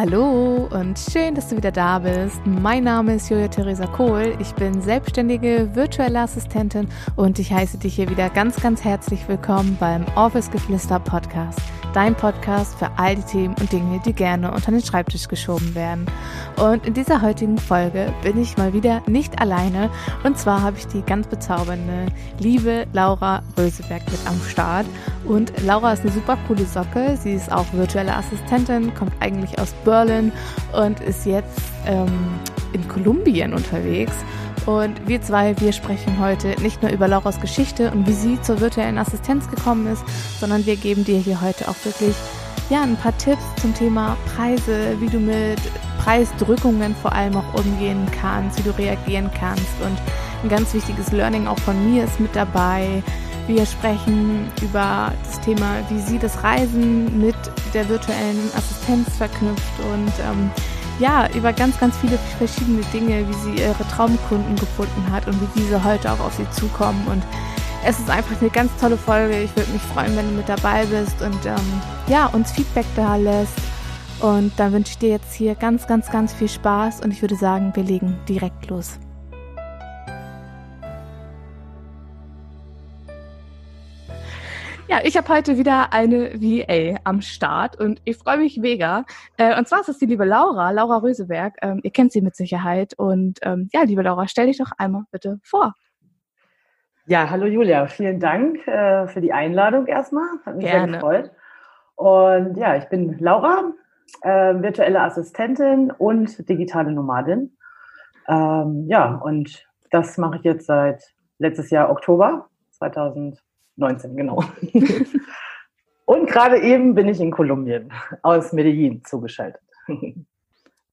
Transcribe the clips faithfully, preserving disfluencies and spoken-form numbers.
Hallo und schön, dass du wieder da bist. Mein Name ist Julia-Theresa Kohl. Ich bin selbstständige virtuelle Assistentin und ich heiße dich hier wieder ganz, ganz herzlich willkommen beim Office-Geflüster-Podcast. Dein Podcast für all die Themen und Dinge, die gerne unter den Schreibtisch geschoben werden. Und in dieser heutigen Folge bin ich mal wieder nicht alleine. Und zwar habe ich die ganz bezaubernde, liebe Laura Röseberg mit am Start. Und Laura ist eine super coole Socke. Sie ist auch virtuelle Assistentin, kommt eigentlich aus Berlin und ist jetzt ähm, in Kolumbien unterwegs. Und wir zwei, wir sprechen heute nicht nur über Lauras Geschichte und wie sie zur virtuellen Assistenz gekommen ist, sondern wir geben dir hier heute auch wirklich ja, ein paar Tipps zum Thema Preise, wie du mit Preisdrückungen vor allem auch umgehen kannst, wie du reagieren kannst. Und ein ganz wichtiges Learning auch von mir ist mit dabei. Wir sprechen über das Thema, wie sie das Reisen mit der virtuellen Assistenz verknüpft und ähm, Ja, über ganz, ganz viele verschiedene Dinge, wie sie ihre Traumkunden gefunden hat und wie diese heute auch auf sie zukommen. Und es ist einfach eine ganz tolle Folge. Ich würde mich freuen, wenn du mit dabei bist und ähm, ja, uns Feedback da lässt. Und dann wünsche ich dir jetzt hier ganz, ganz, ganz viel Spaß und ich würde sagen, wir legen direkt los. Ja, ich habe heute wieder eine V A am Start und ich freue mich mega. Äh, und zwar ist es die liebe Laura, Laura Röseberg. Ähm, ihr kennt sie mit Sicherheit. Und ähm, ja, liebe Laura, stell dich doch einmal bitte vor. Ja, hallo Julia. Vielen Dank äh, für die Einladung erstmal. Hat mich Gerne. Sehr gefreut. Und ja, ich bin Laura, äh, virtuelle Assistentin und digitale Nomadin. Ähm, ja, und das mache ich jetzt seit letztes Jahr Oktober zweitausendneunzehn, genau. Und gerade eben bin ich in Kolumbien aus Medellin zugeschaltet.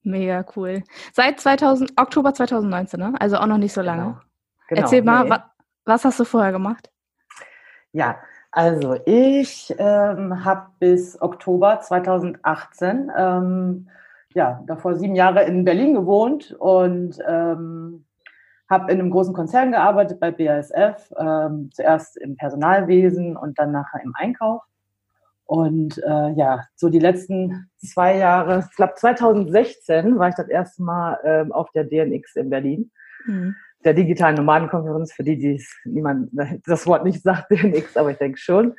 Mega cool. Seit zweitausend, Oktober zweitausendneunzehn, ne? Also auch noch nicht so lange. Genau. Genau. Erzähl mal, nee. wa- was hast du vorher gemacht? Ja, also ich ähm, habe bis Oktober zweitausendachtzehn, ähm, ja, davor sieben Jahre in Berlin gewohnt und ähm, habe in einem großen Konzern gearbeitet bei B A S F, ähm, zuerst im Personalwesen und dann nachher im Einkauf. Und äh, ja, so die letzten zwei Jahre, ich glaube zweitausendsechzehn war ich das erste Mal ähm, auf der D N X in Berlin, mhm. der digitalen Nomadenkonferenz, für die, die niemand das Wort nicht sagt, D N X, aber ich denke schon.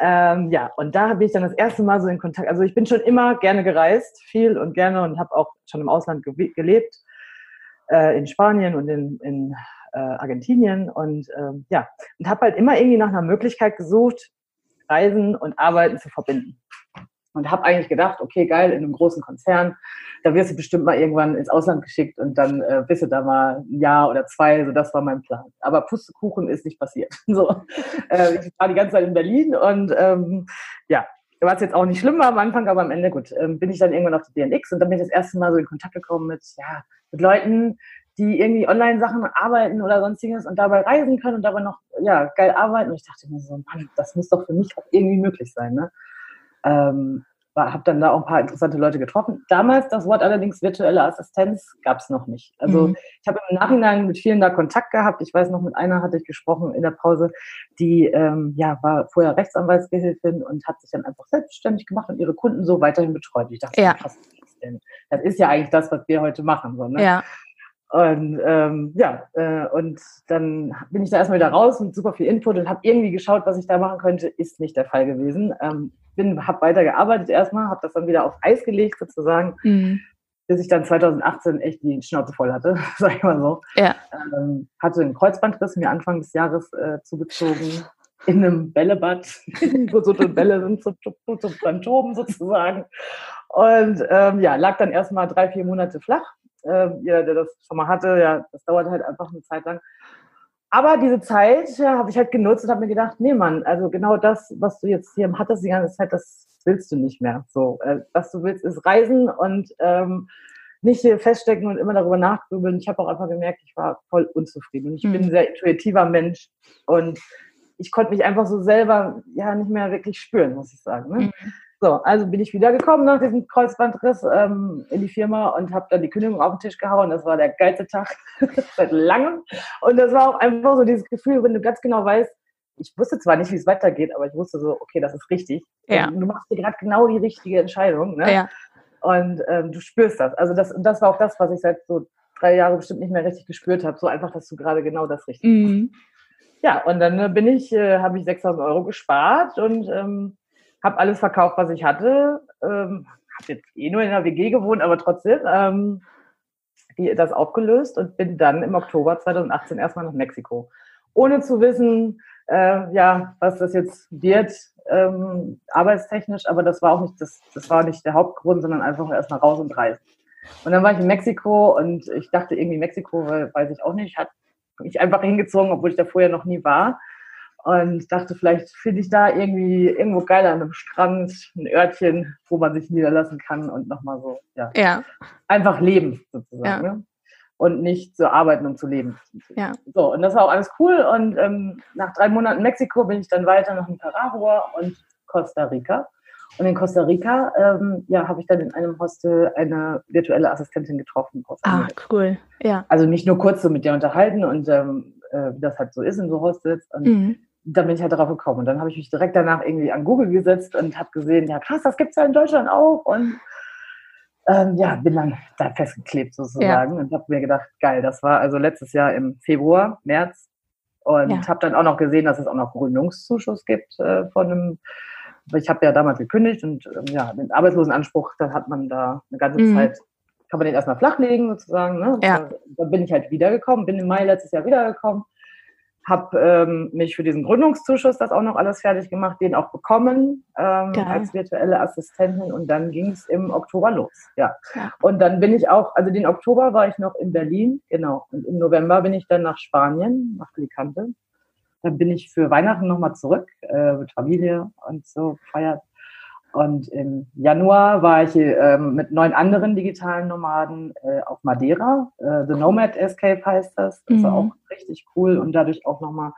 Ähm, ja, und da bin ich dann das erste Mal so in Kontakt, also ich bin schon immer gerne gereist, viel und gerne und habe auch schon im Ausland ge- gelebt. in Spanien und in, in äh, Argentinien und ähm, ja, und habe halt immer irgendwie nach einer Möglichkeit gesucht, Reisen und Arbeiten zu verbinden. Und habe eigentlich gedacht, okay, geil, in einem großen Konzern, da wirst du bestimmt mal irgendwann ins Ausland geschickt und dann äh, bist du da mal ein Jahr oder zwei, so das war mein Plan. Aber Pustekuchen ist nicht passiert. So, äh, ich war die ganze Zeit in Berlin und ähm, ja, was jetzt auch nicht schlimm war am Anfang, aber am Ende, gut, ähm, bin ich dann irgendwann auf die D N X und dann bin ich das erste Mal so in Kontakt gekommen mit, ja, mit Leuten, die irgendwie Online-Sachen arbeiten oder sonstiges und dabei reisen können und dabei noch, ja, geil arbeiten. Und ich dachte mir so, Mann, das muss doch für mich auch irgendwie möglich sein, ne? Ähm, hab dann da auch ein paar interessante Leute getroffen. Damals, das Wort allerdings virtuelle Assistenz gab es noch nicht. Also mhm. ich habe im Nachhinein mit vielen da Kontakt gehabt. Ich weiß noch, mit einer hatte ich gesprochen in der Pause, die ähm, ja war vorher Rechtsanwaltsgehilfin und hat sich dann einfach selbstständig gemacht und ihre Kunden so weiterhin betreut. Ich dachte, ja. krass, das ist ja eigentlich das, was wir heute machen. So, ne? Ja. Und ähm, ja, äh, und dann bin ich da erstmal wieder raus mit super viel Input und habe irgendwie geschaut, was ich da machen könnte. Ist nicht der Fall gewesen. Ähm, bin, habe weitergearbeitet erstmal, habe das dann wieder auf Eis gelegt sozusagen, mhm. bis ich dann zweitausendachtzehn echt die Schnauze voll hatte, sag ich mal so. Ja. Ähm, hatte einen Kreuzbandriss mir Anfang des Jahres äh, zugezogen in einem Bällebad, wo so Bälle sind zum, zum, zum Toben sozusagen. Und ähm, ja, lag dann erstmal drei, vier Monate flach. Ähm, jeder, der das schon mal hatte, ja, das dauert halt einfach eine Zeit lang. Aber diese Zeit ja, habe ich halt genutzt und habe mir gedacht, nee Mann, also genau das, was du jetzt hier hattest die ganze Zeit, das willst du nicht mehr. So, äh, was du willst, ist reisen und ähm, nicht hier feststecken und immer darüber nachgrübeln. Ich habe auch einfach gemerkt, ich war voll unzufrieden. Und ich mhm. bin ein sehr intuitiver Mensch und ich konnte mich einfach so selber ja nicht mehr wirklich spüren, muss ich sagen. Ne? Mhm. So, also bin ich wiedergekommen nach diesem Kreuzbandriss ähm, in die Firma und habe dann die Kündigung auf den Tisch gehauen. Das war der geilste Tag seit langem. Und das war auch einfach so dieses Gefühl, wenn du ganz genau weißt, ich wusste zwar nicht, wie es weitergeht, aber ich wusste so, okay, das ist richtig. Ja. Du machst dir gerade genau die richtige Entscheidung. Ne? Ja. Und ähm, du spürst das. Also das, das war auch das, was ich seit so drei Jahren bestimmt nicht mehr richtig gespürt habe. So einfach, dass du gerade genau das richtig machst. Mhm. Ja, und dann bin ich, äh, habe ich sechstausend Euro gespart und ähm, habe alles verkauft, was ich hatte. Ähm, habe jetzt eh nur in einer W G gewohnt, aber trotzdem ähm, das aufgelöst und bin dann im Oktober zweitausendachtzehn erstmal nach Mexiko. Ohne zu wissen, äh, ja, was das jetzt wird, ähm, arbeitstechnisch, aber das war auch nicht das, das war nicht der Hauptgrund, sondern einfach erstmal raus und reisen. Und dann war ich in Mexiko und ich dachte irgendwie Mexiko, weil, weiß ich auch nicht, hat mich einfach hingezogen, obwohl ich da vorher noch nie war. Und dachte, vielleicht finde ich da irgendwie irgendwo geiler an einem Strand, ein Örtchen, wo man sich niederlassen kann und nochmal so, ja, ja, einfach leben sozusagen. Ja. Ne? Und nicht zu arbeiten und zu leben. Ja. So, und das war auch alles cool. Und ähm, nach drei Monaten Mexiko bin ich dann weiter nach Nicaragua und Costa Rica. Und in Costa Rica ähm, ja, habe ich dann in einem Hostel eine virtuelle Assistentin getroffen. Ah, cool. Ja. Also mich nur kurz so mit der unterhalten und ähm, äh, wie das halt so ist in so Hostels. Und mhm. dann bin ich halt darauf gekommen. Und dann habe ich mich direkt danach irgendwie an Google gesetzt und habe gesehen, ja krass, das gibt es ja in Deutschland auch. Und ähm, ja, bin dann da festgeklebt sozusagen. Ja. Und habe mir gedacht, geil, das war also letztes Jahr im Februar, März. Und ja. habe dann auch noch gesehen, dass es auch noch Gründungszuschuss gibt äh, von einem, ich habe ja damals gekündigt und ähm, ja, den Arbeitslosenanspruch, da hat man da eine ganze mhm. Zeit, kann man den erstmal flachlegen sozusagen. Ne? Ja. Da, da bin ich halt wiedergekommen, bin im Mai letztes Jahr wiedergekommen. Habe ähm, mich für diesen Gründungszuschuss das auch noch alles fertig gemacht, den auch bekommen ähm, als virtuelle Assistentin und dann ging es im Oktober los. Ja. ja. Und dann bin ich auch, also den Oktober war ich noch in Berlin, genau. Und im November bin ich dann nach Spanien, nach Alicante. Dann bin ich für Weihnachten nochmal zurück äh, mit Familie und so gefeiert. Und im Januar war ich äh, mit neun anderen digitalen Nomaden äh, auf Madeira. Äh, The Nomad Escape heißt das. Das mhm. war auch richtig cool und dadurch auch nochmal,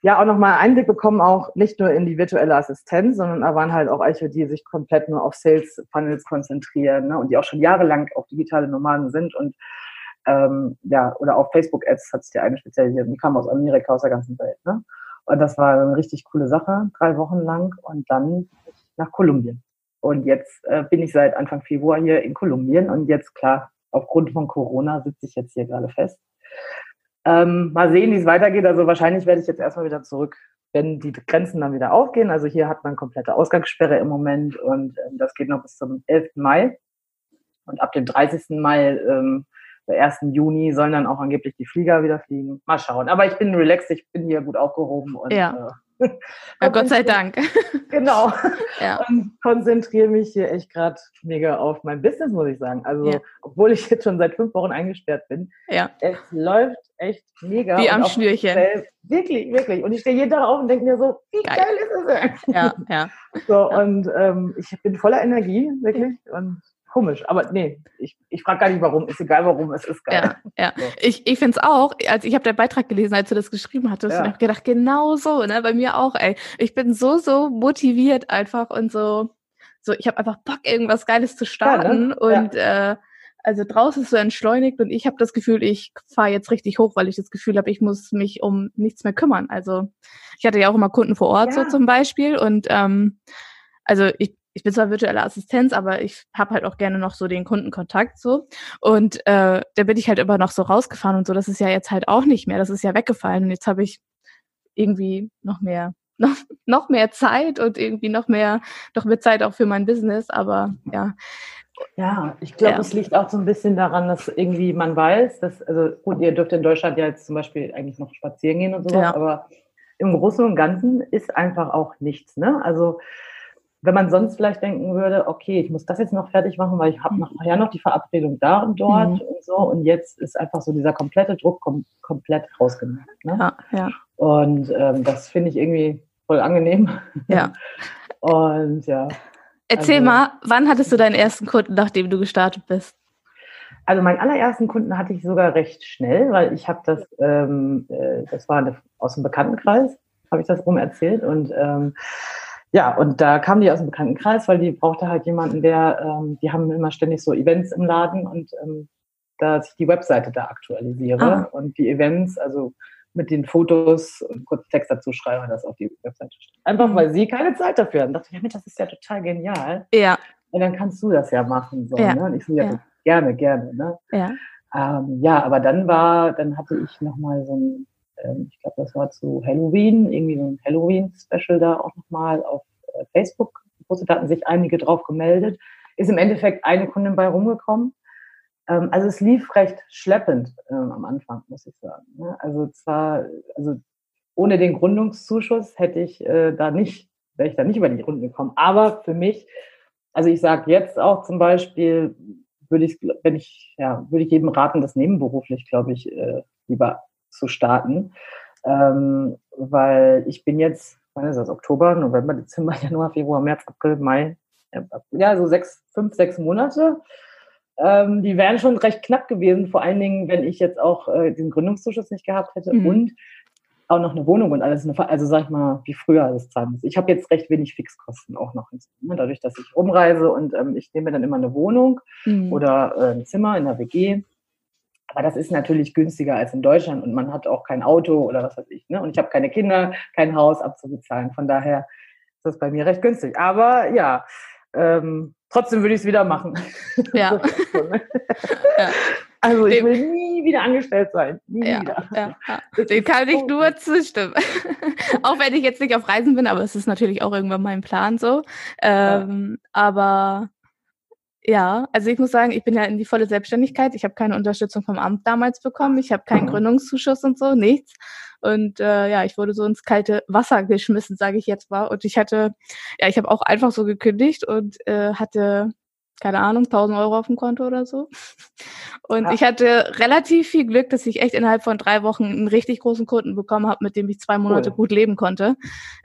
ja, auch nochmal Einblick bekommen, auch nicht nur in die virtuelle Assistenz, sondern da waren halt auch welche, die sich komplett nur auf Sales Funnels konzentrieren, ne? Und die auch schon jahrelang auf digitale Nomaden sind und, ähm, ja, oder auf Facebook Ads hat sich der eine spezialisiert und kam aus Amerika, aus der ganzen Welt, ne? Und das war eine richtig coole Sache, drei Wochen lang und dann nach Kolumbien. Und jetzt äh, bin ich seit Anfang Februar hier in Kolumbien und jetzt, klar, aufgrund von Corona sitze ich jetzt hier gerade fest. Ähm, mal sehen, wie es weitergeht. Also wahrscheinlich werde ich jetzt erstmal wieder zurück, wenn die Grenzen dann wieder aufgehen. Also hier hat man komplette Ausgangssperre im Moment und ähm, das geht noch bis zum elften Mai. Und ab dem dreißigsten Mai, ähm, der ersten Juni, sollen dann auch angeblich die Flieger wieder fliegen. Mal schauen. Aber ich bin relaxed, ich bin hier gut aufgehoben und ja. äh, Ja, Gott sei Dank. Genau. Ja. Und konzentriere mich hier echt gerade mega auf mein Business, muss ich sagen. Also, ja. obwohl ich jetzt schon seit fünf Wochen eingesperrt bin, ja. es läuft echt mega. Wie am Schnürchen. Wirklich, wirklich. Und ich stehe jeden Tag auf und denke mir so, wie geil, geil ist es denn? Ja, ja. So, ja. Und ähm, ich bin voller Energie, wirklich. Und komisch, aber nee, ich, ich frage gar nicht warum, ist egal warum, es ist geil. Ja, ja. So. Ich, ich finde es auch, also ich habe den Beitrag gelesen, als du das geschrieben hattest, ja. und habe gedacht, genau so, ne, bei mir auch, ey. Ich bin so, so motiviert einfach und so, so ich habe einfach Bock, irgendwas Geiles zu starten, ja, ne? und ja. äh, also draußen ist so entschleunigt und ich habe das Gefühl, ich fahre jetzt richtig hoch, weil ich das Gefühl habe, ich muss mich um nichts mehr kümmern. Also ich hatte ja auch immer Kunden vor Ort, ja. so zum Beispiel und ähm, also ich Ich bin zwar virtuelle Assistenz, aber ich habe halt auch gerne noch so den Kundenkontakt so. Und äh, da bin ich halt immer noch so rausgefahren und so. Das ist ja jetzt halt auch nicht mehr. Das ist ja weggefallen. Und jetzt habe ich irgendwie noch mehr, noch, noch mehr Zeit und irgendwie noch mehr, noch mehr Zeit auch für mein Business. Aber ja. Ja, ich glaube, ja. es liegt auch so ein bisschen daran, dass irgendwie man weiß, dass, also gut, ihr dürft in Deutschland ja jetzt zum Beispiel eigentlich noch spazieren gehen und sowas, ja. aber im Großen und Ganzen ist einfach auch nichts, ne? Also wenn man sonst vielleicht denken würde, okay, ich muss das jetzt noch fertig machen, weil ich habe nachher noch die Verabredung da und dort mhm. und so. Und jetzt ist einfach so dieser komplette Druck kom- komplett rausgenommen. Ne? Ja, ja. Und ähm, das finde ich irgendwie voll angenehm. Ja. Und ja. Erzähl also, mal, wann hattest du deinen ersten Kunden, nachdem du gestartet bist? Also meinen allerersten Kunden hatte ich sogar recht schnell, weil ich habe das, ähm, das war eine, aus dem Bekanntenkreis, habe ich das rum erzählt und ähm, ja, und da kamen die aus dem Bekanntenkreis, weil die brauchte halt jemanden, der, ähm, die haben immer ständig so Events im Laden und ähm, dass ich die Webseite da aktualisiere ah. und die Events, also mit den Fotos und kurz Text dazu schreibe, das auf die Webseite steht. Einfach, weil sie keine Zeit dafür hatten. Da dachte ich, ja, das ist ja total genial. Ja. und dann kannst du das ja machen. So, ja. Ne? Und ich so, ja, ja. gerne, gerne. Ne? Ja. Ähm, ja, aber dann war, dann hatte ich nochmal so ein, ähm, ich glaube, das war zu Halloween, irgendwie so ein Halloween-Special da auch nochmal auf äh, Facebook gepostet, da hatten sich einige drauf gemeldet. Ist im Endeffekt eine Kundin bei rumgekommen. Ähm, also es lief recht schleppend ähm, am Anfang, muss ich sagen. Ne? Also zwar, also ohne den Gründungszuschuss hätte ich äh, da nicht, wäre ich da nicht über die Runden gekommen. Aber für mich, also ich sage jetzt auch zum Beispiel, würde ich, wenn ich, ja, würde ich jedem raten, das nebenberuflich, glaube ich, äh, lieber zu starten. Ähm, weil ich bin jetzt, wann ist das, Oktober, November, Dezember, Januar, Februar, März, April, Mai, ja, so sechs, fünf, sechs Monate. Ähm, die wären schon recht knapp gewesen, vor allen Dingen, wenn ich jetzt auch äh, den Gründungszuschuss nicht gehabt hätte mhm. und auch noch eine Wohnung und alles, also sag ich mal, wie früher alles zahlen muss. Ich habe jetzt recht wenig Fixkosten auch noch, dadurch, dass ich umreise und ähm, ich nehme dann immer eine Wohnung mhm. oder äh, ein Zimmer in der W G. Aber das ist natürlich günstiger als in Deutschland und man hat auch kein Auto oder was weiß ich. Ne? Und ich habe keine Kinder, kein Haus abzubezahlen. Von daher ist das bei mir recht günstig. Aber ja, ähm, trotzdem würde ich es wieder machen. Ja. so, ne? ja. Also ich will nie wieder angestellt sein. Nie ja, wieder. Ja, ja. Dem kann ich nur zustimmen. auch wenn ich jetzt nicht auf Reisen bin, aber es ist natürlich auch irgendwann mein Plan so. Ähm, ja. Aber ja, also ich muss sagen, ich bin ja in die volle Selbstständigkeit. Ich habe keine Unterstützung vom Amt damals bekommen. Ich habe keinen mhm. Gründungszuschuss und so, nichts. Und äh, ja, ich wurde so ins kalte Wasser geschmissen, sage ich jetzt mal. Und ich hatte, ja, ich habe auch einfach so gekündigt und äh, hatte... keine Ahnung, tausend Euro auf dem Konto oder so. Und ja. ich hatte relativ viel Glück, dass ich echt innerhalb von drei Wochen einen richtig großen Kunden bekommen habe, mit dem ich zwei Monate cool. gut leben konnte.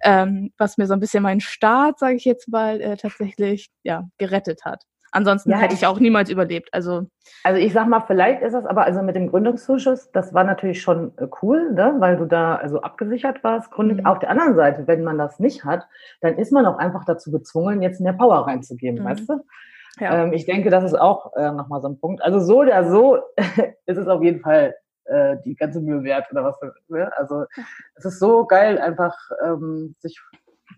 Ähm, was mir so ein bisschen meinen Start, sage ich jetzt mal, äh, tatsächlich ja gerettet hat. Ansonsten ja, hätte ich auch niemals überlebt. Also, also ich sag mal, vielleicht ist das aber, also mit dem Gründungszuschuss, das war natürlich schon cool, ne? Weil du da also abgesichert warst. Mhm. Auf der anderen Seite, wenn man das nicht hat, dann ist man auch einfach dazu gezwungen, jetzt mehr Power reinzugeben, mhm. weißt du? Ja. Ähm, ich denke, das ist auch äh, nochmal so ein Punkt. Also so oder so ist es auf jeden Fall äh, die ganze Mühe wert oder was. Ne? Also es ist so geil einfach ähm, sich...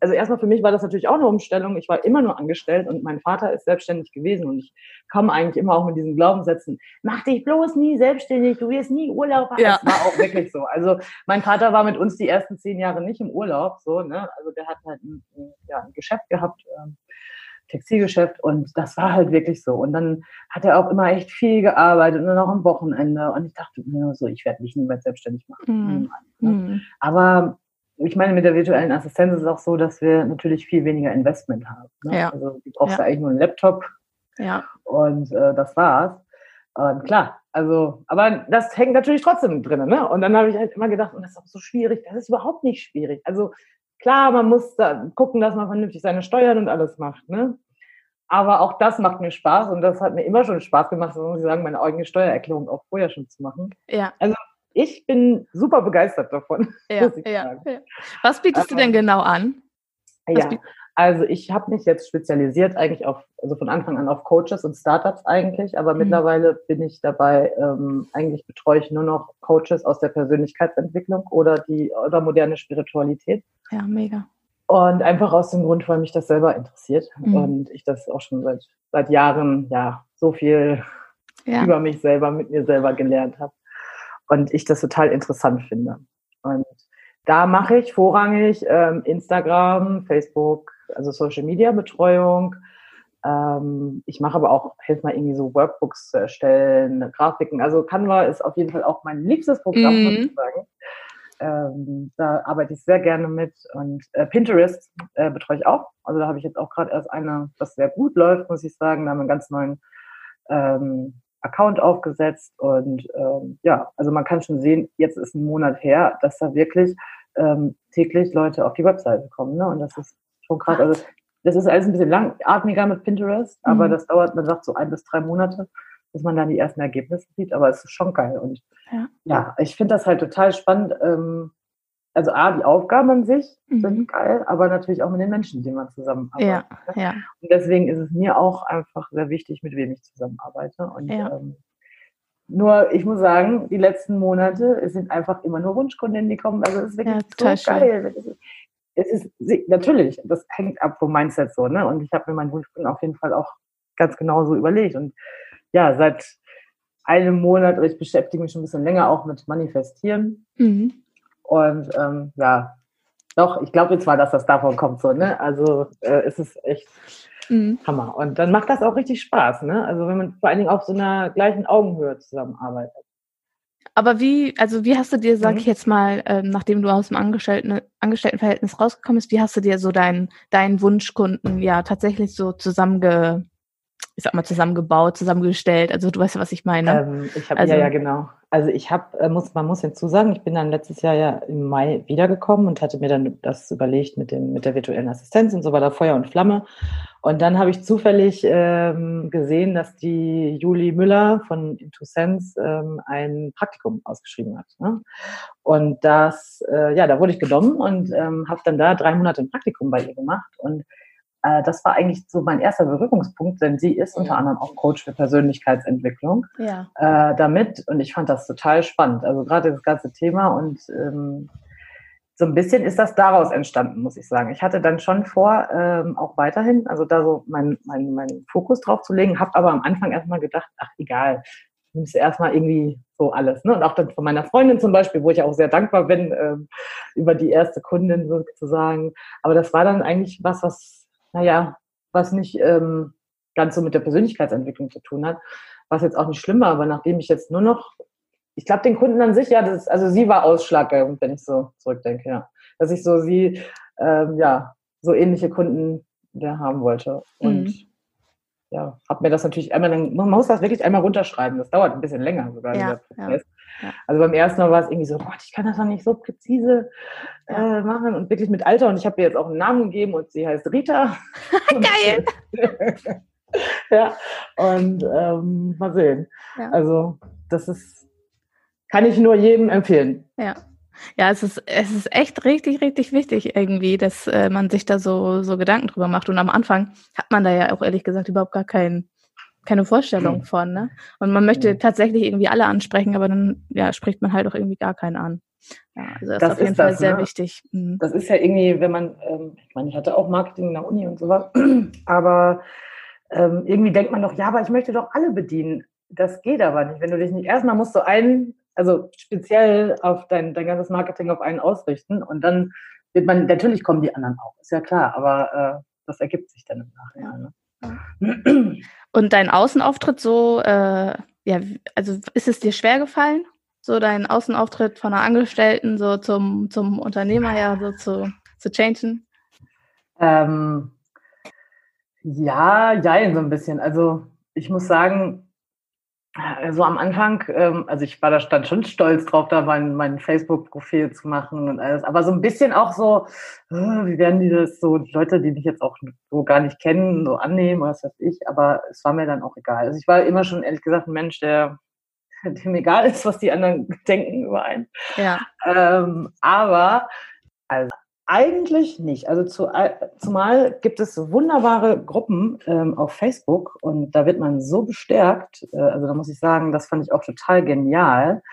Also erstmal für mich war das natürlich auch eine Umstellung. Ich war immer nur angestellt und mein Vater ist selbstständig gewesen und ich komme eigentlich immer auch mit diesen Glaubenssätzen, mach dich bloß nie selbstständig, du wirst nie Urlaub haben. Ja. Das war auch wirklich so. Also mein Vater war mit uns die ersten zehn Jahre nicht im Urlaub. So, ne? Also der hat halt ein, ja, ein Geschäft gehabt, ähm, Textilgeschäft, und das war halt wirklich so. Und dann hat er auch immer echt viel gearbeitet und dann auch am Wochenende. Und ich dachte mir so, ich werde mich niemals selbstständig machen. Mm. Mm. Aber ich meine, mit der virtuellen Assistenz ist es auch so, dass wir natürlich viel weniger Investment haben. Ne? Ja. Also du brauchst ja eigentlich nur einen Laptop. Ja. Und äh, das war's. Und klar, also, aber das hängt natürlich trotzdem drin. Ne? Und dann habe ich halt immer gedacht, und das ist auch so schwierig. Das ist überhaupt nicht schwierig. Also klar, man muss da gucken, dass man vernünftig seine Steuern und alles macht, ne? Aber auch das macht mir Spaß und das hat mir immer schon Spaß gemacht, so muss ich sagen, meine eigene Steuererklärung auch vorher schon zu machen. Ja. Also ich bin super begeistert davon. Ja, ja, ja. Was bietest also, du denn genau an? Was ja, also ich habe mich jetzt spezialisiert eigentlich auf, also von Anfang an auf Coaches und Startups eigentlich, aber mhm. mittlerweile bin ich dabei, ähm, eigentlich betreue ich nur noch Coaches aus der Persönlichkeitsentwicklung oder die oder moderne Spiritualität. Ja, mega. Und einfach aus dem Grund, weil mich das selber interessiert mhm. und ich das auch schon seit, seit Jahren ja so viel ja. über mich selber, mit mir selber gelernt habe und ich das total interessant finde. Und da mache ich vorrangig ähm, Instagram, Facebook, also Social Media Betreuung. Ähm, ich mache aber auch, helfe mal irgendwie so Workbooks zu erstellen, Grafiken. Also Canva ist auf jeden Fall auch mein liebstes Programm, mhm. muss ich sagen. Ähm, da arbeite ich sehr gerne mit und äh, Pinterest äh, betreue ich auch. Also da habe ich jetzt auch gerade erst eine, was sehr gut läuft, muss ich sagen. Da haben wir einen ganz neuen ähm, Account aufgesetzt und ähm, ja, also man kann schon sehen, jetzt ist ein Monat her, dass da wirklich ähm, täglich Leute auf die Webseite kommen, ne? Und das ist schon krass. Also das ist alles ein bisschen langatmiger mit Pinterest, aber mhm. das dauert, man sagt so ein bis drei Monate, dass man dann die ersten Ergebnisse sieht, aber es ist schon geil. Und ja, ja ich finde das halt total spannend. Also A, die Aufgaben an sich mhm. sind geil, aber natürlich auch mit den Menschen, mit denen man zusammenarbeitet. Ja, ja. Und deswegen ist es mir auch einfach sehr wichtig, mit wem ich zusammenarbeite. Und ja. ähm, nur, ich muss sagen, die letzten Monate, es sind einfach immer nur Wunschkunden, die kommen. Also es ist wirklich ja, so geil. Schön. es ist natürlich, das hängt ab vom Mindset so, ne? Und ich habe mir meinen Wunschkunden auf jeden Fall auch ganz genau so überlegt. Und ja, seit einem Monat, ich beschäftige mich schon ein bisschen länger auch mit Manifestieren. Mhm. Und ähm, ja, doch, ich glaube jetzt mal, dass das davon kommt so, ne? Also äh, es ist echt mhm. Hammer. Und dann macht das auch richtig Spaß, ne? Also wenn man vor allen Dingen auf so einer gleichen Augenhöhe zusammenarbeitet. Aber wie, also wie hast du dir, sag ich jetzt mal, ähm, nachdem du aus dem Angestellten, Angestelltenverhältnis rausgekommen bist, wie hast du dir so deinen deinen Wunschkunden ja tatsächlich so zusammenge, ich sag mal, zusammengebaut, zusammengestellt? Also du weißt ja, was ich meine. Ähm, ich habe also, ja, ja, genau. Also ich habe, äh, muss, man muss hinzu sagen, ich bin dann letztes Jahr ja im Mai wiedergekommen und hatte mir dann das überlegt mit dem mit der virtuellen Assistenz und so war da Feuer und Flamme. Und dann habe ich zufällig ähm, gesehen, dass die Julie Müller von IntuSense ähm, ein Praktikum ausgeschrieben hat. Ne? Und das, äh, ja, da wurde ich genommen und ähm, habe dann da drei Monate ein Praktikum bei ihr gemacht. Und äh, das war eigentlich so mein erster Berührungspunkt, denn sie ist unter anderem auch Coach für Persönlichkeitsentwicklung ja. äh, damit. Und ich fand das total spannend, also gerade das ganze Thema und ähm, so ein bisschen ist das daraus entstanden, muss ich sagen. Ich hatte dann schon vor, ähm, auch weiterhin, also da so meinen mein, mein Fokus drauf zu legen, habe aber am Anfang erstmal gedacht, ach egal, ich muss erstmal irgendwie so alles. Ne? Und auch dann von meiner Freundin zum Beispiel, wo ich auch sehr dankbar bin, ähm, über die erste Kundin sozusagen. Aber das war dann eigentlich was, was, naja, was nicht ähm, ganz so mit der Persönlichkeitsentwicklung zu tun hat, was jetzt auch nicht schlimm war, aber nachdem ich jetzt nur noch ich glaube, den Kunden an sich, ja, das ist, also sie war ausschlaggebend, wenn ich so zurückdenke, ja. Dass ich so sie, ähm, ja, so ähnliche Kunden ja, haben wollte. Und mhm. ja, habe mir das natürlich einmal, man muss das wirklich einmal runterschreiben, das dauert ein bisschen länger sogar, ja, dieser Prozess. Ja, ja. Also beim ersten Mal war es irgendwie so, Gott, ich kann das noch nicht so präzise äh, machen und wirklich mit Alter. Und ich habe ihr jetzt auch einen Namen gegeben und sie heißt Rita. Geil! ja, und ähm, mal sehen. Ja. Also das ist kann ich nur jedem empfehlen. Ja, ja, es ist es ist echt richtig, richtig wichtig irgendwie, dass äh, man sich da so so Gedanken drüber macht. Und am Anfang hat man da ja auch ehrlich gesagt überhaupt gar kein, keine Vorstellung mhm. von. Ne? Und man möchte mhm. tatsächlich irgendwie alle ansprechen, aber dann ja, spricht man halt auch irgendwie gar keinen an. Ja, also das, das ist auf jeden ist Fall das, sehr ne? wichtig. Mhm. Das ist ja irgendwie, wenn man, ähm, ich meine, ich hatte auch Marketing in der Uni und sowas, aber ähm, irgendwie denkt man doch, ja, aber ich möchte doch alle bedienen. Das geht aber nicht. Wenn du dich nicht, erstmal musst du einen also speziell auf dein, dein ganzes Marketing auf einen ausrichten und dann wird man, natürlich kommen die anderen auch, ist ja klar, aber äh, das ergibt sich dann im Nachhinein. Ne? Und dein Außenauftritt so, äh, ja, also ist es dir schwer gefallen, so deinen Außenauftritt von einer Angestellten so zum, zum Unternehmer ja so zu, zu changen? Ähm, ja, ja, so ein bisschen. Also ich muss sagen, also am Anfang, also ich war da stand schon stolz drauf, da mein, mein Facebook-Profil zu machen und alles, aber so ein bisschen auch so, wie werden die das so, Leute, die mich jetzt auch so gar nicht kennen, so annehmen oder was weiß ich, aber es war mir dann auch egal. Also ich war immer schon, ehrlich gesagt, ein Mensch, der dem egal ist, was die anderen denken über einen. Ja. Ähm, aber, also eigentlich nicht. Also zu, zumal gibt es wunderbare Gruppen ähm, auf Facebook und da wird man so bestärkt. Äh, also da muss ich sagen, das fand ich auch total genial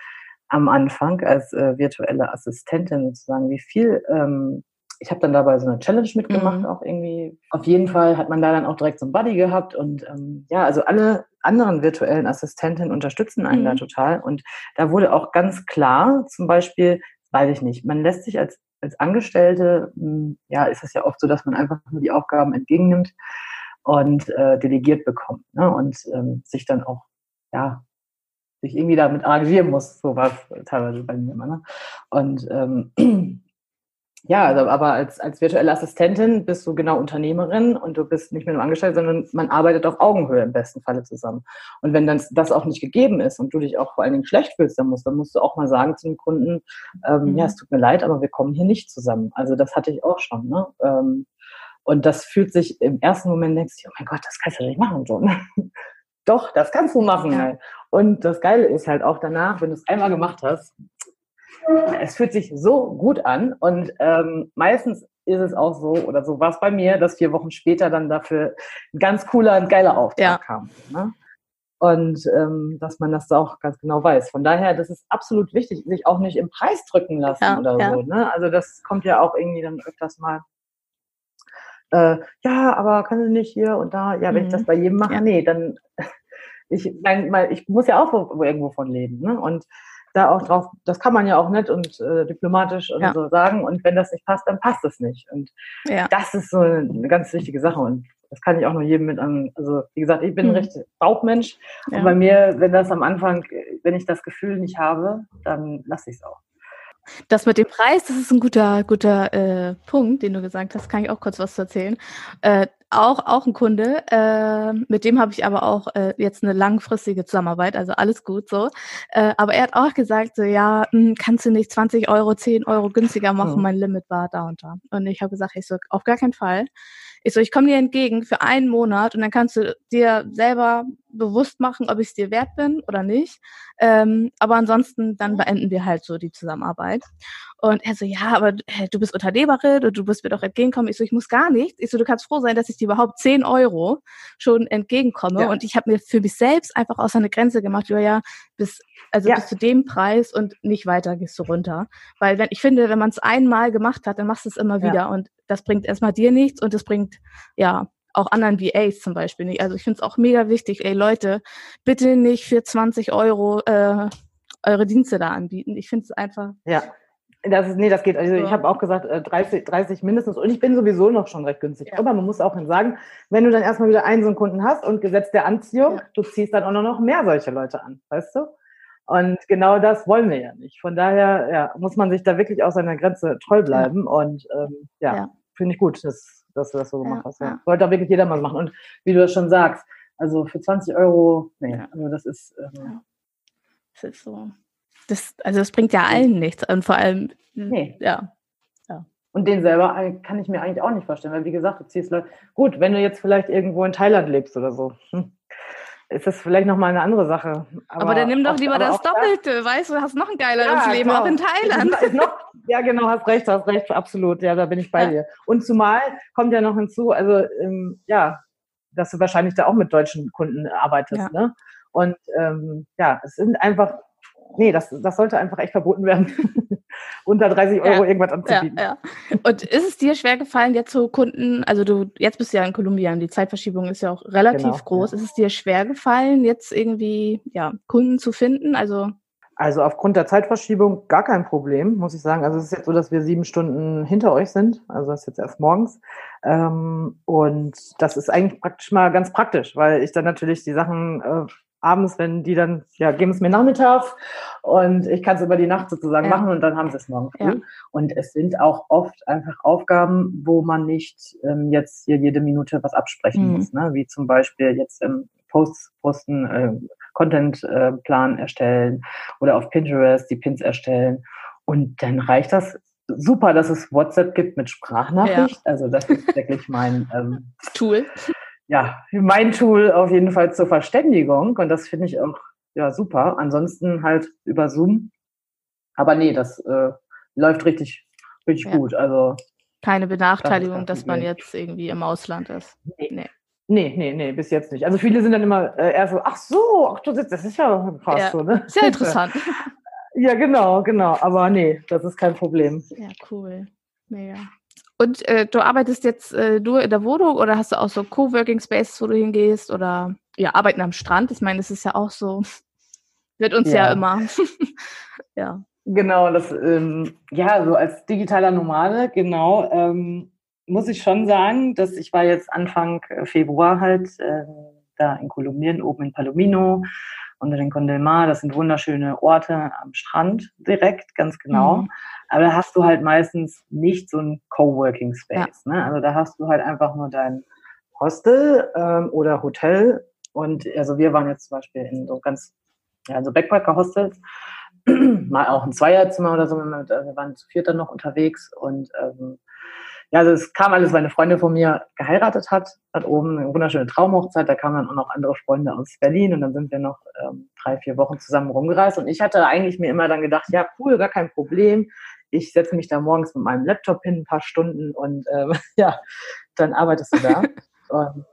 am Anfang als äh, virtuelle Assistentin sozusagen. Wie viel, ähm, ich habe dann dabei so eine Challenge mitgemacht mhm. auch irgendwie. Auf jeden Fall hat man da dann auch direkt so einen Buddy gehabt und ähm, ja, also alle anderen virtuellen Assistentinnen unterstützen einen mhm. da total. Und da wurde auch ganz klar, zum Beispiel, weiß ich nicht, man lässt sich als Als Angestellte ja, ist es ja oft so, dass man einfach nur die Aufgaben entgegennimmt und äh, delegiert bekommt, ne? Und ähm, sich dann auch ja, sich irgendwie damit arrangieren muss, so war es teilweise bei mir immer. Ne? Und ähm, ja, also, aber als, als virtuelle Assistentin bist du genau Unternehmerin und du bist nicht mehr nur Angestellte, sondern man arbeitet auf Augenhöhe im besten Falle zusammen. Und wenn dann das auch nicht gegeben ist und du dich auch vor allen Dingen schlecht fühlst, dann musst, dann musst du auch mal sagen zum Kunden, ähm, mhm. ja, es tut mir leid, aber wir kommen hier nicht zusammen. Also das hatte ich auch schon. Ne? Ähm, und das fühlt sich im ersten Moment, denkst du, oh mein Gott, das kannst du doch nicht machen, John. Doch, das kannst du machen. Ja. Halt. Und das Geile ist halt auch danach, wenn du es einmal gemacht hast, es fühlt sich so gut an und ähm, meistens ist es auch so, oder so war es bei mir, dass vier Wochen später dann dafür ein ganz cooler und geiler Auftrag ja. kam. Ne? und ähm, dass man das auch ganz genau weiß. Von daher, das ist absolut wichtig, sich auch nicht im Preis drücken lassen ja, oder ja. so. Ne? Also das kommt ja auch irgendwie dann öfters mal. Äh, ja, aber kann sie nicht hier und da. Ja, wenn mhm. ich das bei jedem mache, ja. nee, dann ich, mein, mein, ich muss ja auch wo, irgendwo von leben. Ne? Und da auch drauf, das kann man ja auch nett und äh, diplomatisch und ja. so sagen. Und wenn das nicht passt, dann passt es nicht. Und ja. das ist so eine, eine ganz wichtige Sache. Und das kann ich auch nur jedem mit an. Also wie gesagt, ich bin mhm. ein richtig Bauchmensch. Ja. Und bei mir, wenn das am Anfang, wenn ich das Gefühl nicht habe, dann lasse ich es auch. Das mit dem Preis, das ist ein guter, guter äh, Punkt, den du gesagt hast. Kann ich auch kurz was zu erzählen. Äh, auch, auch ein Kunde, äh, mit dem habe ich aber auch äh, jetzt eine langfristige Zusammenarbeit, also alles gut so. Äh, aber er hat auch gesagt, so ja, mh, kannst du nicht zwanzig Euro, zehn Euro günstiger machen, oh. mein Limit war da und da. Und ich habe gesagt, ich so, auf gar keinen Fall. Ich so, ich komme dir entgegen für einen Monat und dann kannst du dir selber bewusst machen, ob ich es dir wert bin oder nicht. Ähm, aber ansonsten, dann beenden wir halt so die Zusammenarbeit. Und er so, ja, aber hey, du bist Unternehmerin und du wirst mir doch entgegenkommen. Ich so, ich muss gar nichts. Ich so, du kannst froh sein, dass ich dir überhaupt zehn Euro schon entgegenkomme. Ja. Und ich habe mir für mich selbst einfach auch so eine Grenze gemacht, Julia, bis, also ja. bis zu dem Preis und nicht weiter gehst du runter. Weil wenn ich finde, wenn man es einmal gemacht hat, dann machst du es immer wieder. Ja. Und das bringt erstmal dir nichts und das bringt, ja, auch anderen V As zum Beispiel nicht. Also ich finde es auch mega wichtig, ey Leute, bitte nicht für zwanzig Euro äh, eure Dienste da anbieten. Ich finde es einfach... Ja, das ist, nee, das geht. Also ich habe auch gesagt, dreißig mindestens. Und ich bin sowieso noch schon recht günstig. Ja. Aber man muss auch sagen, wenn du dann erstmal wieder einen so einen Kunden hast und Gesetz der Anziehung, ja. du ziehst dann auch noch mehr solche Leute an, weißt du? Und genau das wollen wir ja nicht. Von daher ja, muss man sich da wirklich aus seiner Grenze treu bleiben. Ja. Und ähm, ja, ja. finde ich gut, dass, dass du das so gemacht ja, hast. Ja. Ja. Sollte auch wirklich jeder mal machen. Und wie du das schon sagst, also für zwanzig Euro, nee, ja. also das ist... Ähm, ja. Das ist so... Das, also das bringt ja allen nichts. Und vor allem... Nee. Ja. ja. Und den selber kann ich mir eigentlich auch nicht vorstellen. Weil wie gesagt, du ziehst Leute... Gut, wenn du jetzt vielleicht irgendwo in Thailand lebst oder so... Hm. Ist das vielleicht nochmal eine andere Sache. Aber, aber dann nimm doch lieber das Doppelte, das, weißt du, hast noch ein geileres ja, Leben, genau. auch in Thailand. Ist, ist noch, ja, genau, hast recht, hast recht, absolut, ja, da bin ich bei ja. dir. Und zumal kommt ja noch hinzu, also, ähm, ja, dass du wahrscheinlich da auch mit deutschen Kunden arbeitest, ja. ne? Und, ähm, ja, es sind einfach, nee, das, das sollte einfach echt verboten werden, unter dreißig Euro ja. irgendwas anzubieten. Ja, ja. Und ist es dir schwer gefallen, jetzt so Kunden, also du, jetzt bist du ja in Kolumbien, die Zeitverschiebung ist ja auch relativ genau, groß. Ja. Ist es dir schwer gefallen, jetzt irgendwie ja, Kunden zu finden? Also, also aufgrund der Zeitverschiebung gar kein Problem, muss ich sagen. Also es ist jetzt so, dass wir sieben Stunden hinter euch sind, also das ist jetzt erst morgens. Ähm, und das ist eigentlich praktisch mal ganz praktisch, weil ich dann natürlich die Sachen... Äh, abends, wenn die dann, ja, geben es mir nachmittags und ich kann es über die Nacht sozusagen ja. machen und dann haben sie es morgen früh. Ja. Und es sind auch oft einfach Aufgaben, wo man nicht ähm, jetzt hier jede Minute was absprechen mhm. muss, ne? Wie zum Beispiel jetzt ähm, Posts posten, äh, Contentplan äh, erstellen oder auf Pinterest die Pins erstellen und dann reicht das super, dass es WhatsApp gibt mit Sprachnachricht, ja. also das ist wirklich mein ähm, Tool. Ja, mein Tool auf jeden Fall zur Verständigung und das finde ich auch ja super. Ansonsten halt über Zoom. Aber nee, das äh, läuft richtig, richtig ja. gut. Also keine Benachteiligung, das dass man jetzt irgendwie im Ausland ist. Nee. nee. Nee, nee, nee, bis jetzt nicht. Also viele sind dann immer äh, eher so, ach so, ach du sitzt, das ist ja fast ja. so, ne? Sehr interessant. Ja, genau, genau. Aber nee, das ist kein Problem. Ja, cool. Mega. Und äh, du arbeitest jetzt äh, nur in der Wohnung oder hast du auch so Coworking-Spaces, wo du hingehst oder ja, arbeiten am Strand? Ich meine, das ist ja auch so, wird uns ja, ja immer. ja. Genau, das, ähm, ja, so als digitaler Nomade, genau, ähm, muss ich schon sagen, dass ich war jetzt Anfang Februar halt äh, da in Kolumbien, oben in Palomino, unter den Condelmar, das sind wunderschöne Orte am Strand direkt, ganz genau. Mhm. Aber da hast du halt meistens nicht so einen Coworking-Space. Ja. Ne? Also da hast du halt einfach nur dein Hostel ähm, oder Hotel. Und also wir waren jetzt zum Beispiel in so ganz, ja, so Backpacker-Hostels, mal auch ein Zweierzimmer oder so. Wir waren zu viert dann noch unterwegs. Und ähm, ja, also es kam alles, weil eine Freundin von mir geheiratet hat, hat oben eine wunderschöne Traumhochzeit. Da kamen dann auch noch andere Freunde aus Berlin. Und dann sind wir noch ähm, drei, vier Wochen zusammen rumgereist. Und ich hatte eigentlich mir immer dann gedacht, ja, cool, gar kein Problem. Ich setze mich da morgens mit meinem Laptop hin, ein paar Stunden und ähm, ja, dann arbeitest du da. Und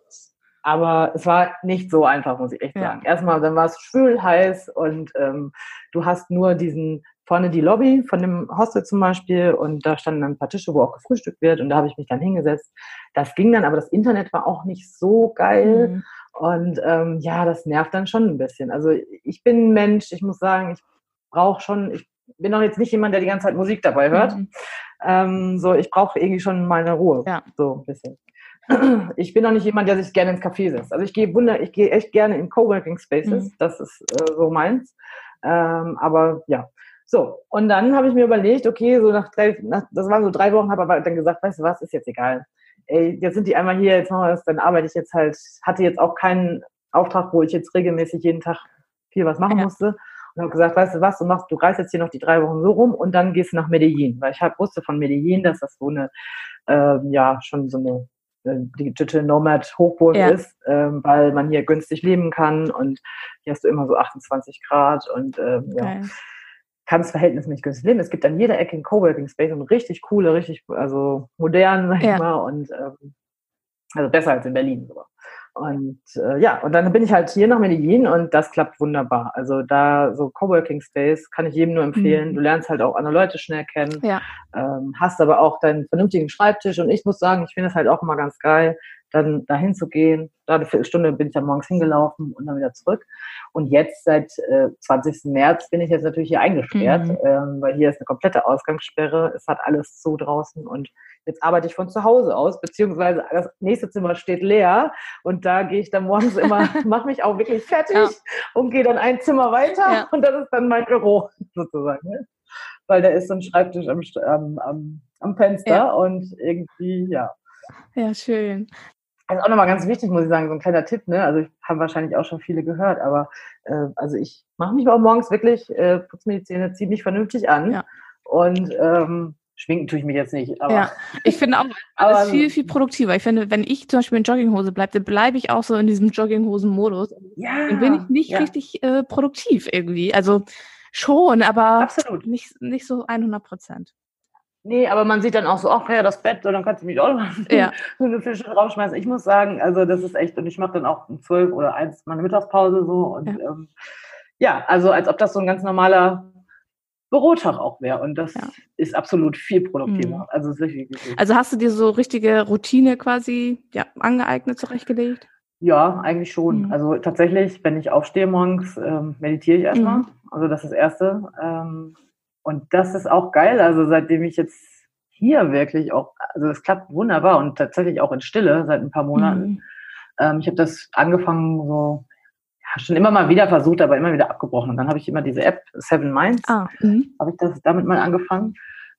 Aber es war nicht so einfach, muss ich echt sagen. Ja. Erstmal, dann war es schwül, heiß und ähm, du hast nur diesen, vorne die Lobby von dem Hostel zum Beispiel und da standen dann ein paar Tische, wo auch gefrühstückt wird und da habe ich mich dann hingesetzt. Das ging dann, aber das Internet war auch nicht so geil mhm. und ähm, ja, das nervt dann schon ein bisschen. Also ich bin ein Mensch, ich muss sagen, ich brauche schon, ich bin auch jetzt nicht jemand, der die ganze Zeit Musik dabei hört. Mhm. Ähm, so, ich brauche irgendwie schon meine Ruhe, ja. so ein bisschen. Ich bin auch nicht jemand, der sich gerne ins Café setzt. Also ich gehe wunder, ich gehe echt gerne in Coworking Spaces, mhm. das ist äh, so meins. Ähm, aber ja, so. Und dann habe ich mir überlegt, okay, so nach drei, nach, das waren so drei Wochen, habe aber dann gesagt, weißt du was, ist jetzt egal. Ey, jetzt sind die einmal hier, jetzt machen wir das, dann arbeite ich jetzt halt, hatte jetzt auch keinen Auftrag, wo ich jetzt regelmäßig jeden Tag viel was machen ja. musste. Und habe gesagt, weißt du was, du machst, du reist jetzt hier noch die drei Wochen so rum und dann gehst du nach Medellin. Weil ich halt wusste von Medellin, dass das so eine, ähm, ja, schon so eine Digital Nomad Hochburg ja. ist, ähm, weil man hier günstig leben kann und hier hast du immer so achtundzwanzig Grad und ähm, ja, kannst verhältnismäßig günstig leben. Es gibt an jeder Ecke einen Coworking Space und richtig coole, richtig also modern, sag ich ja. mal, und ähm, also besser als in Berlin sogar. Und äh, ja, und dann bin ich halt hier nach Medellin und das klappt wunderbar. Also da so Coworking Space kann ich jedem nur empfehlen. Mhm. Du lernst halt auch andere Leute schnell kennen, ja. ähm, hast aber auch deinen vernünftigen Schreibtisch. Und ich muss sagen, ich finde es halt auch immer ganz geil, dann dahin zu gehen. Da eine Viertelstunde bin ich dann morgens hingelaufen und dann wieder zurück. Und jetzt seit äh, zwanzigsten März bin ich jetzt natürlich hier eingesperrt, mhm. ähm, weil hier ist eine komplette Ausgangssperre. Es hat alles zu draußen und jetzt arbeite ich von zu Hause aus, beziehungsweise das nächste Zimmer steht leer und da gehe ich dann morgens immer, mache mich auch wirklich fertig ja. und gehe dann ein Zimmer weiter ja. und das ist dann mein Büro sozusagen. Ne? Weil da ist so ein Schreibtisch am, am, am Fenster ja. und irgendwie, ja. Ja, schön. Das ist auch nochmal ganz wichtig, muss ich sagen, so ein kleiner Tipp, ne? Also ich habe wahrscheinlich auch schon viele gehört, aber äh, also ich mache mich auch morgens wirklich, äh, putze mir die Zähne, ziehe mich vernünftig an ja. und ähm, schminken tue ich mich jetzt nicht. Aber ja, ich finde auch, alles viel, viel produktiver. Ich finde, wenn ich zum Beispiel in Jogginghose bleibe, dann bleibe ich auch so in diesem Jogginghosen-Modus. Ja, dann bin ich nicht ja. richtig äh, produktiv irgendwie. Also schon, aber absolut. Nicht, nicht so hundert Prozent. Nee, aber man sieht dann auch so, ach ja, das Bett, und dann kannst du mich auch noch ja. so eine Fische draufschmeißen. Ich muss sagen, also das ist echt, und ich mache dann auch um zwölf oder eins meine Mittagspause so. Und ja, ähm, ja also als ob das so ein ganz normaler Bürotag auch wäre und das ja. ist absolut viel produktiver. Mhm. Also, also hast du dir so richtige Routine quasi ja, angeeignet, zurechtgelegt? Ja, eigentlich schon. Mhm. Also tatsächlich, wenn ich aufstehe morgens, ähm, meditiere ich erstmal. Mhm. Also das ist das Erste. Ähm, und das ist auch geil. Also seitdem ich jetzt hier wirklich auch, also das klappt wunderbar und tatsächlich auch in Stille seit ein paar Monaten. Mhm. Ähm, ich habe das angefangen so schon immer mal wieder versucht, aber immer wieder abgebrochen. Und dann habe ich immer diese App Seven Minds, ah, habe ich das damit mal angefangen,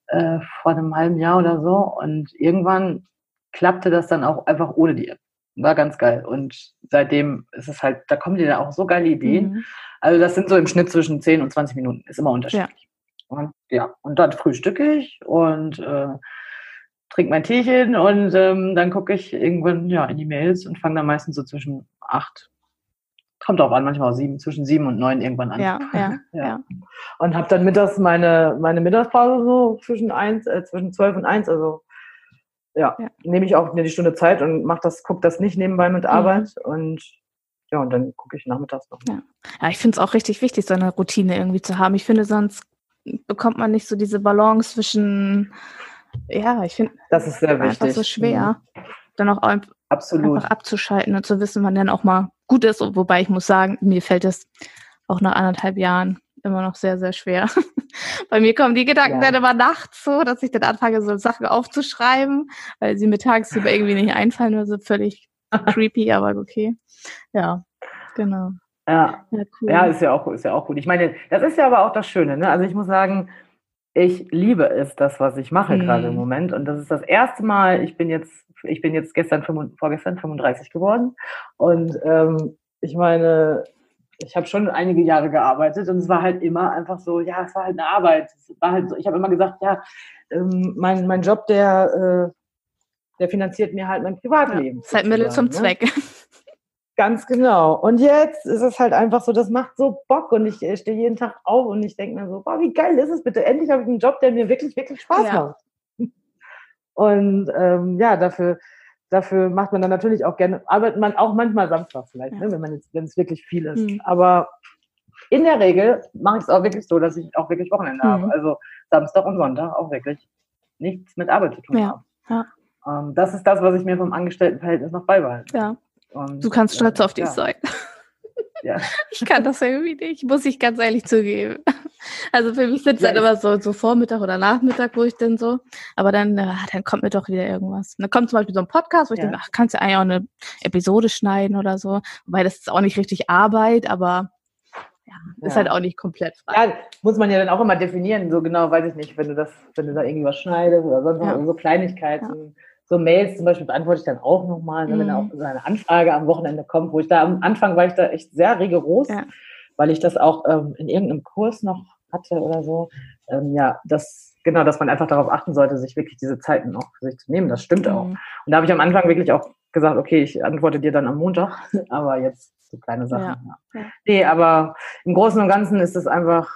äh, vor einem halben Jahr oder so. Und irgendwann klappte das dann auch einfach ohne die App. War ganz geil. Und seitdem ist es halt, da kommen dir dann auch so geile Ideen. Mhm. Also das sind so im Schnitt zwischen zehn und zwanzig Minuten. Ist immer unterschiedlich. Ja. Und ja, und dann frühstücke ich und äh, trinke mein Teechen und ähm, dann gucke ich irgendwann ja in die Mails und fange dann meistens so zwischen acht kommt auch an, manchmal auch sieben, zwischen sieben und neun irgendwann an. Ja, ja, ja. ja. Und habe dann mittags meine, meine Mittagspause so zwischen eins, äh, zwischen zwölf und eins. Also ja, ja. nehme ich auch mir die Stunde Zeit und mach das, guck das nicht nebenbei mit Arbeit mhm. und ja, und dann gucke ich nachmittags noch. Ja, ja, ich finde es auch richtig wichtig, so eine Routine irgendwie zu haben. Ich finde, sonst bekommt man nicht so diese Balance zwischen, ja, ich finde, das ist sehr wichtig. Einfach so schwer, mhm. dann auch ein, einfach abzuschalten und zu wissen, wann dann auch mal gut ist, wobei ich muss sagen, mir fällt es auch nach anderthalb Jahren immer noch sehr, sehr schwer. Bei mir kommen die Gedanken ja. dann immer nachts so, dass ich dann anfange, so Sachen aufzuschreiben, weil sie mir tagsüber irgendwie nicht einfallen oder so, völlig creepy, aber okay. Ja, genau. Ja, ja, cool. ja ist ja auch ist ja auch gut. Ich meine, das ist ja aber auch das Schöne, ne? Also ich muss sagen, ich liebe es, das, was ich mache mhm. gerade im Moment. Und das ist das erste Mal, ich bin jetzt Ich bin jetzt gestern, vorgestern fünfunddreißig geworden und ähm, ich meine, ich habe schon einige Jahre gearbeitet und es war halt immer einfach so, ja, es war halt eine Arbeit. Es war halt so, ich habe immer gesagt, ja, ähm, mein, mein Job, der, äh, der finanziert mir halt mein Privatleben. Das ist halt Mittel zum ne? Zweck. Ganz genau. Und jetzt ist es halt einfach so, das macht so Bock und ich, ich stehe jeden Tag auf und ich denke mir so, boah, wie geil ist es bitte, endlich habe ich einen Job, der mir wirklich, wirklich Spaß ja. macht. Und ähm, ja, dafür dafür macht man dann natürlich auch gerne, arbeitet man auch manchmal samstags vielleicht, ja. ne, wenn man jetzt, wenn es wirklich viel ist. Mhm. Aber in der Regel mache ich es auch wirklich so, dass ich auch wirklich Wochenende mhm. habe. Also Samstag und Sonntag auch wirklich nichts mit Arbeit zu tun ja. habe. Ja. Ähm, das ist das, was ich mir vom Angestelltenverhältnis noch beibehalte. Ja. Und, du kannst stolz äh, auf dich ja. sein. Ja. Ich kann das irgendwie nicht, muss ich ganz ehrlich zugeben. Also für mich sitzt ja, dann immer so, so Vormittag oder Nachmittag, wo ich dann so, aber dann, äh, dann kommt mir doch wieder irgendwas. Und dann kommt zum Beispiel so ein Podcast, wo ich ja. denke, ach, kannst du eigentlich auch eine Episode schneiden oder so, weil das ist auch nicht richtig Arbeit, aber ja, ja. ist halt auch nicht komplett frei. Ja, muss man ja dann auch immer definieren, so genau, weiß ich nicht, wenn du das, wenn du da irgendwie was schneidest oder sonst ja. so Kleinigkeiten. Ja. So Mails zum Beispiel beantworte ich dann auch nochmal, wenn mhm. dann auch so eine Anfrage am Wochenende kommt, wo ich da am Anfang war ich da echt sehr rigoros, ja. weil ich das auch ähm, in irgendeinem Kurs noch hatte oder so. Ähm, ja, das, genau, dass man einfach darauf achten sollte, sich wirklich diese Zeiten noch für sich zu nehmen. Das stimmt mhm. auch. Und da habe ich am Anfang wirklich auch gesagt, okay, ich antworte dir dann am Montag, aber jetzt so kleine Sachen. Ja. Ja. Ja. Nee, aber im Großen und Ganzen ist es einfach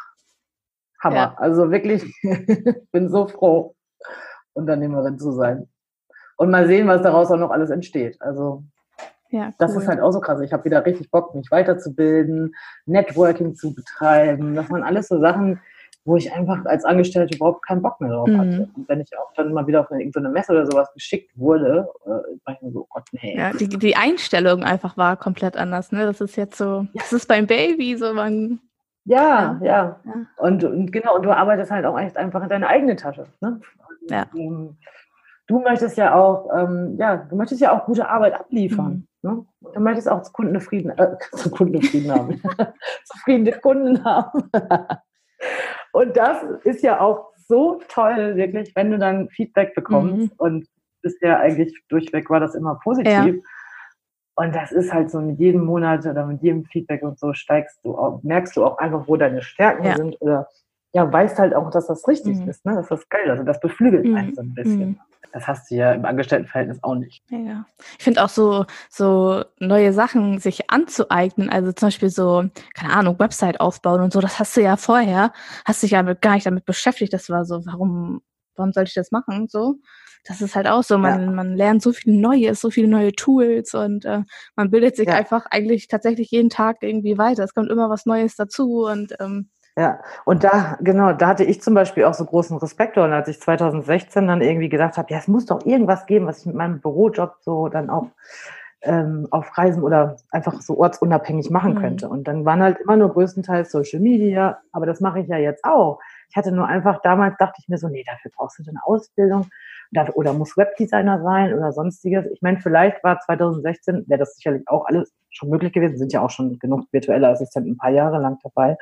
Hammer. Ja. Also wirklich, ich bin so froh, Unternehmerin zu sein. Und mal sehen, was daraus auch noch alles entsteht. Also ja, cool. Das ist halt auch so krass. Ich habe wieder richtig Bock, mich weiterzubilden, Networking zu betreiben. Das waren alles so Sachen, wo ich einfach als Angestellte überhaupt keinen Bock mehr drauf mhm. hatte. Und wenn ich auch dann mal wieder auf irgendeine so Messe oder sowas geschickt wurde, war ich mir so, Gott, nee. Ja, die, die Einstellung einfach war komplett anders. Ne? Das ist jetzt so, das ist beim Baby so, man... Ja, ja, ja. ja. Und, und genau, und du arbeitest halt auch echt einfach in deine eigene Tasche. Ne? Und, ja. Ähm, Du möchtest ja auch, ähm, ja, du möchtest ja auch gute Arbeit abliefern. Mhm. Ne? Du möchtest auch zu Kunden Frieden, äh, zu Kunden Frieden haben, zufriedene Kunden haben. Und das ist ja auch so toll, wirklich, wenn du dann Feedback bekommst. Mhm. Und bisher eigentlich durchweg war das immer positiv. Ja. Und das ist halt so, mit jedem Monat oder mit jedem Feedback und so steigst du auch, merkst du auch einfach, wo deine Stärken ja. sind. Oder ja, weißt halt auch, dass das richtig mhm. ist, ne? Dass das geil ist. Also das beflügelt mhm. einen so ein bisschen. Mhm. Das hast du ja im Angestelltenverhältnis auch nicht. Ja. Ich finde auch so, so neue Sachen sich anzueignen, also zum Beispiel so, keine Ahnung, Website aufbauen und so, das hast du ja vorher, hast dich ja mit, gar nicht damit beschäftigt, das war so, warum, warum soll ich das machen, so. Das ist halt auch so, man, ja. man lernt so viel Neues, so viele neue Tools und äh, man bildet sich ja. einfach eigentlich tatsächlich jeden Tag irgendwie weiter, es kommt immer was Neues dazu und ähm, ja, und da, genau, da hatte ich zum Beispiel auch so großen Respekt, und als ich zwanzig sechzehn dann irgendwie gedacht habe, ja, es muss doch irgendwas geben, was ich mit meinem Bürojob so dann auch ähm, auf Reisen oder einfach so ortsunabhängig machen könnte. Mhm. Und dann waren halt immer nur größtenteils Social Media, aber das mache ich ja jetzt auch. Ich hatte nur einfach, damals dachte ich mir so, nee, dafür brauchst du eine Ausbildung oder muss Webdesigner sein oder sonstiges. Ich meine, vielleicht war zwanzig sechzehn, wäre das sicherlich auch alles schon möglich gewesen, sind ja auch schon genug virtuelle Assistenten ein paar Jahre lang dabei.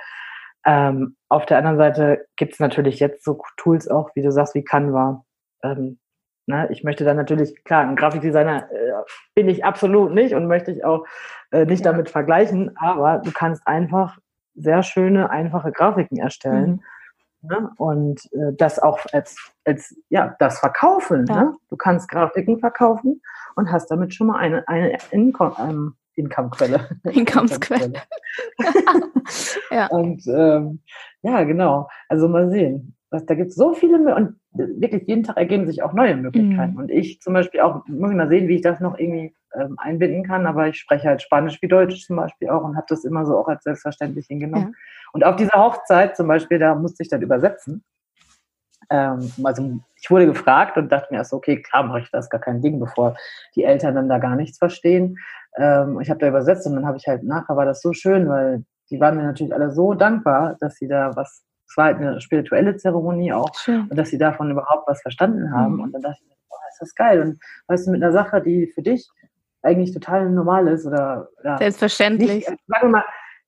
Ähm, auf der anderen Seite gibt es natürlich jetzt so Tools auch, wie du sagst, wie Canva. Ähm, ne? Ich möchte da natürlich, klar, ein Grafikdesigner äh, bin ich absolut nicht und möchte ich auch äh, nicht ja. damit vergleichen, aber du kannst einfach sehr schöne, einfache Grafiken erstellen mhm. ne? und äh, das auch als, als ja, das verkaufen. Ja. Ne? Du kannst Grafiken verkaufen und hast damit schon mal eine, eine Income, ähm, Inkommensquelle. Inkommensquelle. ja. Und ähm, ja, genau. Also mal sehen. Was, da gibt es so viele und wirklich jeden Tag ergeben sich auch neue Möglichkeiten. Mhm. Und ich zum Beispiel auch, muss ich mal sehen, wie ich das noch irgendwie ähm, einbinden kann, aber ich spreche halt Spanisch wie Deutsch zum Beispiel auch und habe das immer so auch als selbstverständlich hingenommen. Ja. Und auf dieser Hochzeit zum Beispiel, da musste ich dann übersetzen. Ähm, also ich wurde gefragt und dachte mir erst, also, okay, klar mache ich das, gar kein Ding, bevor die Eltern dann da gar nichts verstehen. Ähm, ich habe da übersetzt und dann habe ich halt, nachher war das so schön, weil die waren mir natürlich alle so dankbar, dass sie da was, es war halt eine spirituelle Zeremonie auch, schön. Und dass sie davon überhaupt was verstanden haben. Mhm. Und dann dachte ich mir, boah, ist das geil. Und weißt du, mit einer Sache, die für dich eigentlich total normal ist oder... oder selbstverständlich. Nicht, sagen wir mal,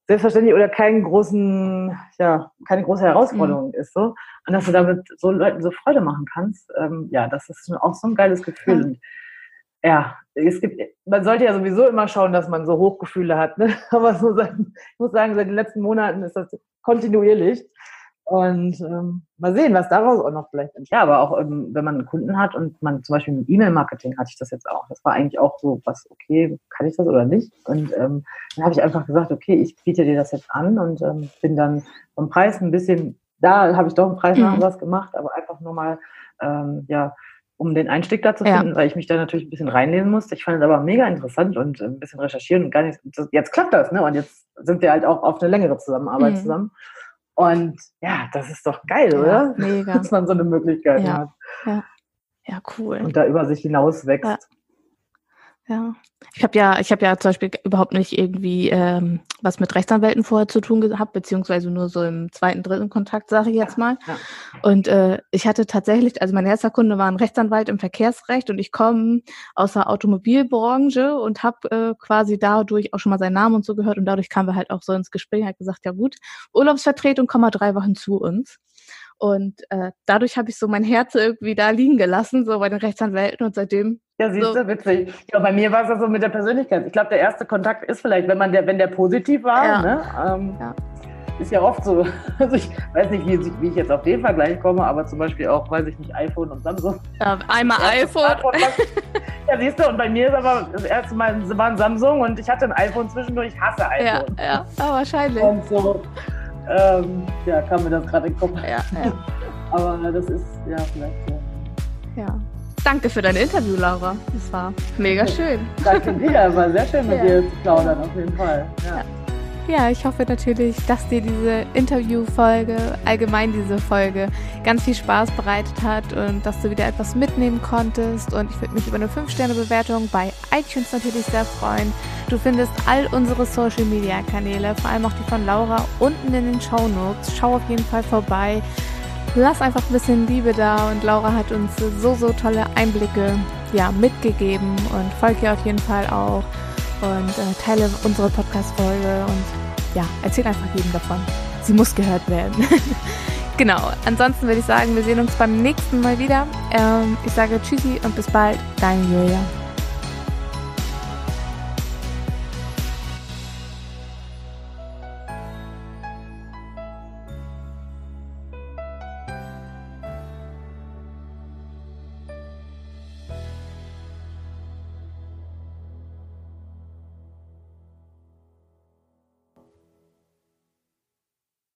selbstverständlich oder keinen großen, ja, keine große Herausforderung mhm. ist so. Und dass du damit so Leuten so Freude machen kannst, ähm, ja, das ist auch so ein geiles Gefühl. Mhm. Und ja, es gibt, man sollte ja sowieso immer schauen, dass man so Hochgefühle hat, ne? Aber so seit, ich muss sagen, seit den letzten Monaten ist das kontinuierlich. Und ähm, mal sehen, was daraus auch noch vielleicht entsteht. Ja, aber auch, ähm, wenn man einen Kunden hat und man zum Beispiel im E-Mail-Marketing hatte ich das jetzt auch. Das war eigentlich auch so, was, okay, kann ich das oder nicht? Und ähm, dann habe ich einfach gesagt, okay, ich biete dir das jetzt an und ähm, bin dann vom Preis ein bisschen, da habe ich doch einen Preis nach was gemacht, aber einfach nur mal, ähm, ja, um den Einstieg da zu finden, ja. weil ich mich da natürlich ein bisschen reinlesen musste. Ich fand es aber mega interessant und ein bisschen recherchieren und gar nicht. Jetzt klappt das, ne? Und jetzt sind wir halt auch auf eine längere Zusammenarbeit mhm. zusammen. Und ja, das ist doch geil, ja, oder? Mega. Dass man so eine Möglichkeit ja. hat. Ja. ja, cool. Und da über sich hinaus wächst. Ja. Ja, ich habe ja, ich habe ja zum Beispiel überhaupt nicht irgendwie ähm, was mit Rechtsanwälten vorher zu tun gehabt, beziehungsweise nur so im zweiten, dritten Kontakt, sage ich jetzt mal. Ja, ja. Und äh, ich hatte tatsächlich, also mein erster Kunde war ein Rechtsanwalt im Verkehrsrecht und ich komme aus der Automobilbranche und habe äh, quasi dadurch auch schon mal seinen Namen und so gehört und dadurch kamen wir halt auch so ins Gespräch und hat gesagt, ja gut, Urlaubsvertretung, komm mal drei Wochen zu uns. Und äh, dadurch habe ich so mein Herz irgendwie da liegen gelassen, so bei den Rechtsanwälten und seitdem. Ja, siehst du, so. Witzig. Ja, bei mir war es ja so mit der Persönlichkeit. Ich glaube, der erste Kontakt ist vielleicht, wenn man der, wenn der positiv war, ja. Ne? Ähm, ja. Ist ja oft so. Also ich weiß nicht, wie, wie ich jetzt auf den Vergleich komme, aber zum Beispiel auch, weiß ich nicht, iPhone und Samsung. Ja, einmal iPhone. Ja, siehst du, und bei mir ist aber das erste Mal war ein Samsung und ich hatte ein iPhone zwischendurch, ich hasse iPhone. Ja, ja, ja wahrscheinlich. Und so. Ähm, ja, kam mir das gerade in den Kopf. Ja, ja. Aber das ist, ja, vielleicht ja. ja. Danke für dein Interview, Laura. Das war mega schön. Danke dir, war sehr schön mit ja. dir zu plaudern, auf jeden Fall. Ja. Ja, ich hoffe natürlich, dass dir diese Interviewfolge, allgemein diese Folge, ganz viel Spaß bereitet hat und dass du wieder etwas mitnehmen konntest. Und ich würde mich über eine fünf Sterne Bewertung bei iTunes natürlich sehr freuen. Du findest all unsere Social-Media-Kanäle, vor allem auch die von Laura, unten in den Shownotes. Schau auf jeden Fall vorbei. Lass einfach ein bisschen Liebe da und Laura hat uns so, so tolle Einblicke ja, mitgegeben und folge ihr auf jeden Fall auch. Und äh, teile unsere Podcast-Folge und ja, erzähl einfach jedem davon. Sie muss gehört werden. Genau, ansonsten würde ich sagen, wir sehen uns beim nächsten Mal wieder. Ähm, ich sage Tschüssi und bis bald, deine Julia.